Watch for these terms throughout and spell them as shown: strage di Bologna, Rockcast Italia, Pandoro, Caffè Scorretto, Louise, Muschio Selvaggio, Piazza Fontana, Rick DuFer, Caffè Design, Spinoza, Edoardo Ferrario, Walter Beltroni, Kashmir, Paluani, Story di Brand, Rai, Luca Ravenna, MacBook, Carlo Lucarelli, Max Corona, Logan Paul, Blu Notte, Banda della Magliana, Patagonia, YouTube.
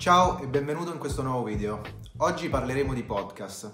Ciao e benvenuto in questo nuovo video. Oggi parleremo di podcast.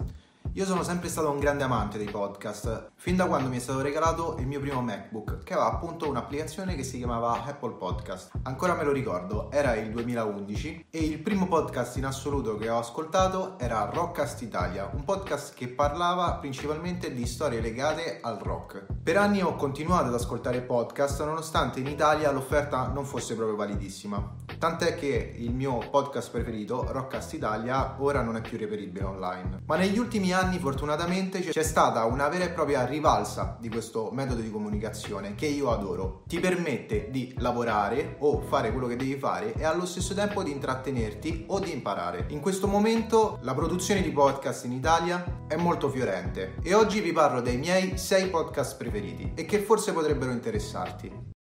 Io sono sempre stato un grande amante dei podcast, fin da quando mi è stato regalato il mio primo MacBook, che aveva appunto un'applicazione che si chiamava Apple Podcast. Ancora me lo ricordo, era il 2011 e il primo podcast in assoluto che ho ascoltato era Rockcast Italia, un podcast che parlava principalmente di storie legate al rock. Per anni ho continuato ad ascoltare podcast nonostante in Italia l'offerta non fosse proprio validissima, tant'è che il mio podcast preferito, Rockcast Italia, ora non è più reperibile online. Ma negli ultimi anni fortunatamente c'è stata una vera e propria rivalsa di questo metodo di comunicazione che io adoro. Ti permette di lavorare o fare quello che devi fare e allo stesso tempo di intrattenerti o di imparare. In questo momento la produzione di podcast in Italia è molto fiorente e oggi vi parlo dei miei 6 podcast preferiti e che forse potrebbero interessarti.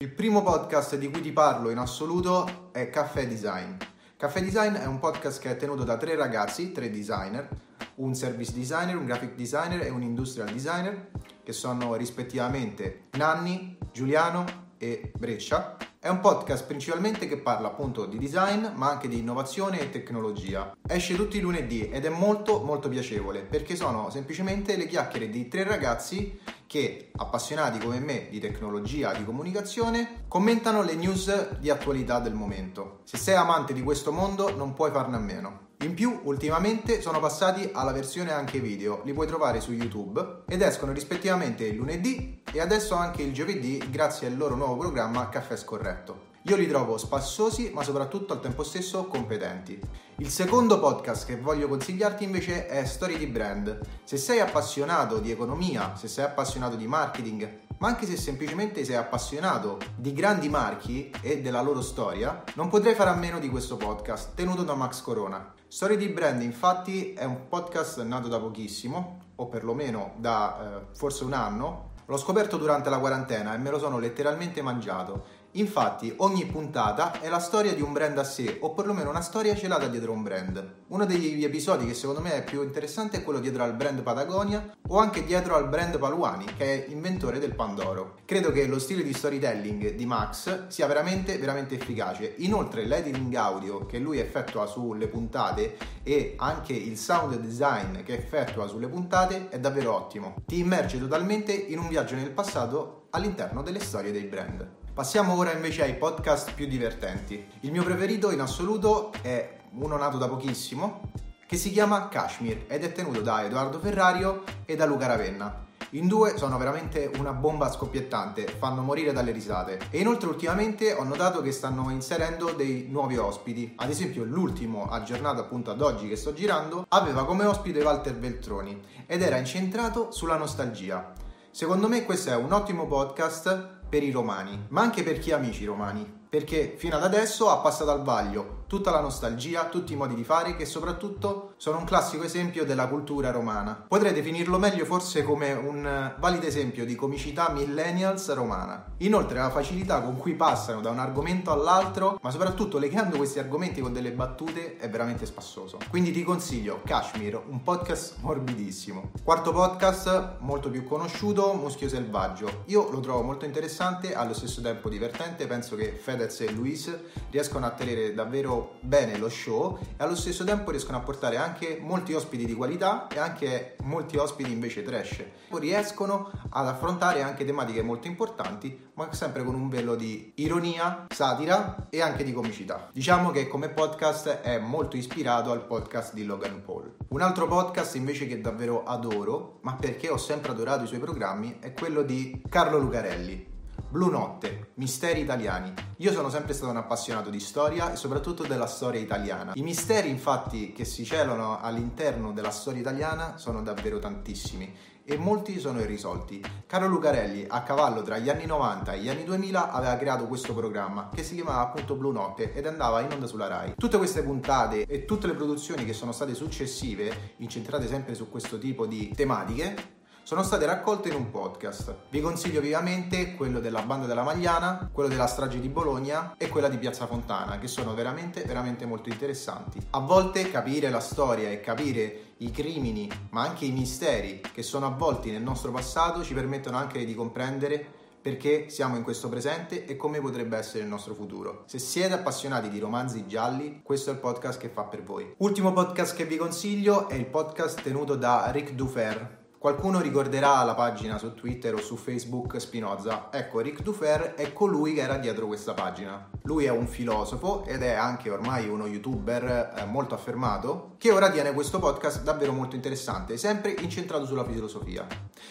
Il primo podcast di cui ti parlo in assoluto è Caffè Design. Caffè Design è un podcast che è tenuto da 3 ragazzi, 3 designer, un service designer, un graphic designer e un industrial designer, che sono rispettivamente Nanni, Giuliano e Brescia. È un podcast principalmente che parla appunto di design, ma anche di innovazione e tecnologia. Esce tutti i lunedì ed è molto molto piacevole, perché sono semplicemente le chiacchiere di 3 ragazzi che, appassionati come me di tecnologia e di comunicazione, commentano le news di attualità del momento. Se sei amante di questo mondo non puoi farne a meno. In più, ultimamente sono passati alla versione anche video, li puoi trovare su YouTube, ed escono rispettivamente il lunedì e adesso anche il giovedì grazie al loro nuovo programma Caffè Scorretto. Io li trovo spassosi ma soprattutto al tempo stesso competenti. Il secondo podcast che voglio consigliarti invece è Story di Brand. Se sei appassionato di economia, se sei appassionato di marketing, ma anche se semplicemente sei appassionato di grandi marchi e della loro storia, non potrei fare a meno di questo podcast tenuto da Max Corona. Story di Brand infatti è un podcast nato da pochissimo, o perlomeno da forse un anno. L'ho scoperto durante la quarantena e me lo sono letteralmente mangiato. Infatti ogni puntata è la storia di un brand a sé, o perlomeno una storia celata dietro un brand. Uno degli episodi che secondo me è più interessante è quello dietro al brand Patagonia, o anche dietro al brand Paluani, che è inventore del Pandoro. Credo che lo stile di storytelling di Max sia veramente veramente efficace. Inoltre l'editing audio che lui effettua sulle puntate e anche il sound design che effettua sulle puntate è davvero ottimo. Ti immerge totalmente in un viaggio nel passato all'interno delle storie dei brand. Passiamo ora invece ai podcast più divertenti. Il mio preferito in assoluto è uno nato da pochissimo che si chiama Kashmir ed è tenuto da Edoardo Ferrario e da Luca Ravenna. In 2 sono veramente una bomba scoppiettante, fanno morire dalle risate. E inoltre ultimamente ho notato che stanno inserendo dei nuovi ospiti. Ad esempio l'ultimo, aggiornato appunto ad oggi che sto girando, aveva come ospite Walter Beltroni ed era incentrato sulla nostalgia. Secondo me questo è un ottimo podcast per i romani, ma anche per chi ha amici romani, perché fino ad adesso ha passato al vaglio tutta la nostalgia, tutti i modi di fare che soprattutto sono un classico esempio della cultura romana. Potrei definirlo meglio forse come un valido esempio di comicità millennials romana. Inoltre la facilità con cui passano da un argomento all'altro, ma soprattutto legando questi argomenti con delle battute, è veramente spassoso. Quindi ti consiglio Kashmir, un podcast morbidissimo. Quarto podcast, molto più conosciuto, Muschio Selvaggio. Io lo trovo molto interessante, allo stesso tempo divertente, penso che e Louise riescono a tenere davvero bene lo show e allo stesso tempo riescono a portare anche molti ospiti di qualità e anche molti ospiti invece trash. Riescono ad affrontare anche tematiche molto importanti, ma sempre con un velo di ironia, satira e anche di comicità. Diciamo che come podcast è molto ispirato al podcast di Logan Paul. Un altro podcast invece che davvero adoro, ma perché ho sempre adorato i suoi programmi, è quello di Carlo Lucarelli. Blu Notte, misteri italiani. Io sono sempre stato un appassionato di storia e soprattutto della storia italiana. I misteri infatti che si celano all'interno della storia italiana sono davvero tantissimi e molti sono irrisolti. Carlo Lucarelli, a cavallo tra gli anni 90 e gli anni 2000, aveva creato questo programma che si chiamava appunto Blu Notte ed andava in onda sulla Rai. Tutte queste puntate e tutte le produzioni che sono state successive, incentrate sempre su questo tipo di tematiche, sono state raccolte in un podcast. Vi consiglio vivamente quello della Banda della Magliana, quello della strage di Bologna e quella di Piazza Fontana, che sono veramente molto interessanti. A volte capire la storia e capire i crimini, ma anche i misteri che sono avvolti nel nostro passato, ci permettono anche di comprendere perché siamo in questo presente e come potrebbe essere il nostro futuro. Se siete appassionati di romanzi gialli, questo è il podcast che fa per voi. Ultimo podcast che vi consiglio è il podcast tenuto da Rick DuFer. Qualcuno ricorderà la pagina su Twitter o su Facebook Spinoza. Ecco, Rick DuFer è colui che era dietro questa pagina. Lui è un filosofo ed è anche ormai uno youtuber molto affermato, che ora tiene questo podcast davvero molto interessante, sempre incentrato sulla filosofia.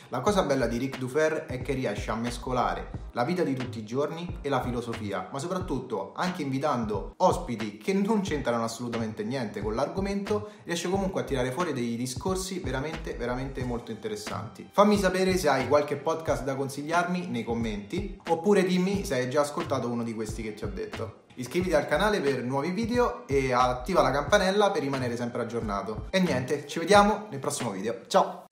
La cosa bella di Rick DuFer è che riesce a mescolare la vita di tutti i giorni e la filosofia, ma soprattutto, anche invitando ospiti che non c'entrano assolutamente niente con l'argomento, riesce comunque a tirare fuori dei discorsi veramente molto interessanti. Fammi sapere se hai qualche podcast da consigliarmi nei commenti, oppure dimmi se hai già ascoltato uno di questi che ti ho detto. Iscriviti al canale per nuovi video e attiva la campanella per rimanere sempre aggiornato. E niente, ci vediamo nel prossimo video. Ciao!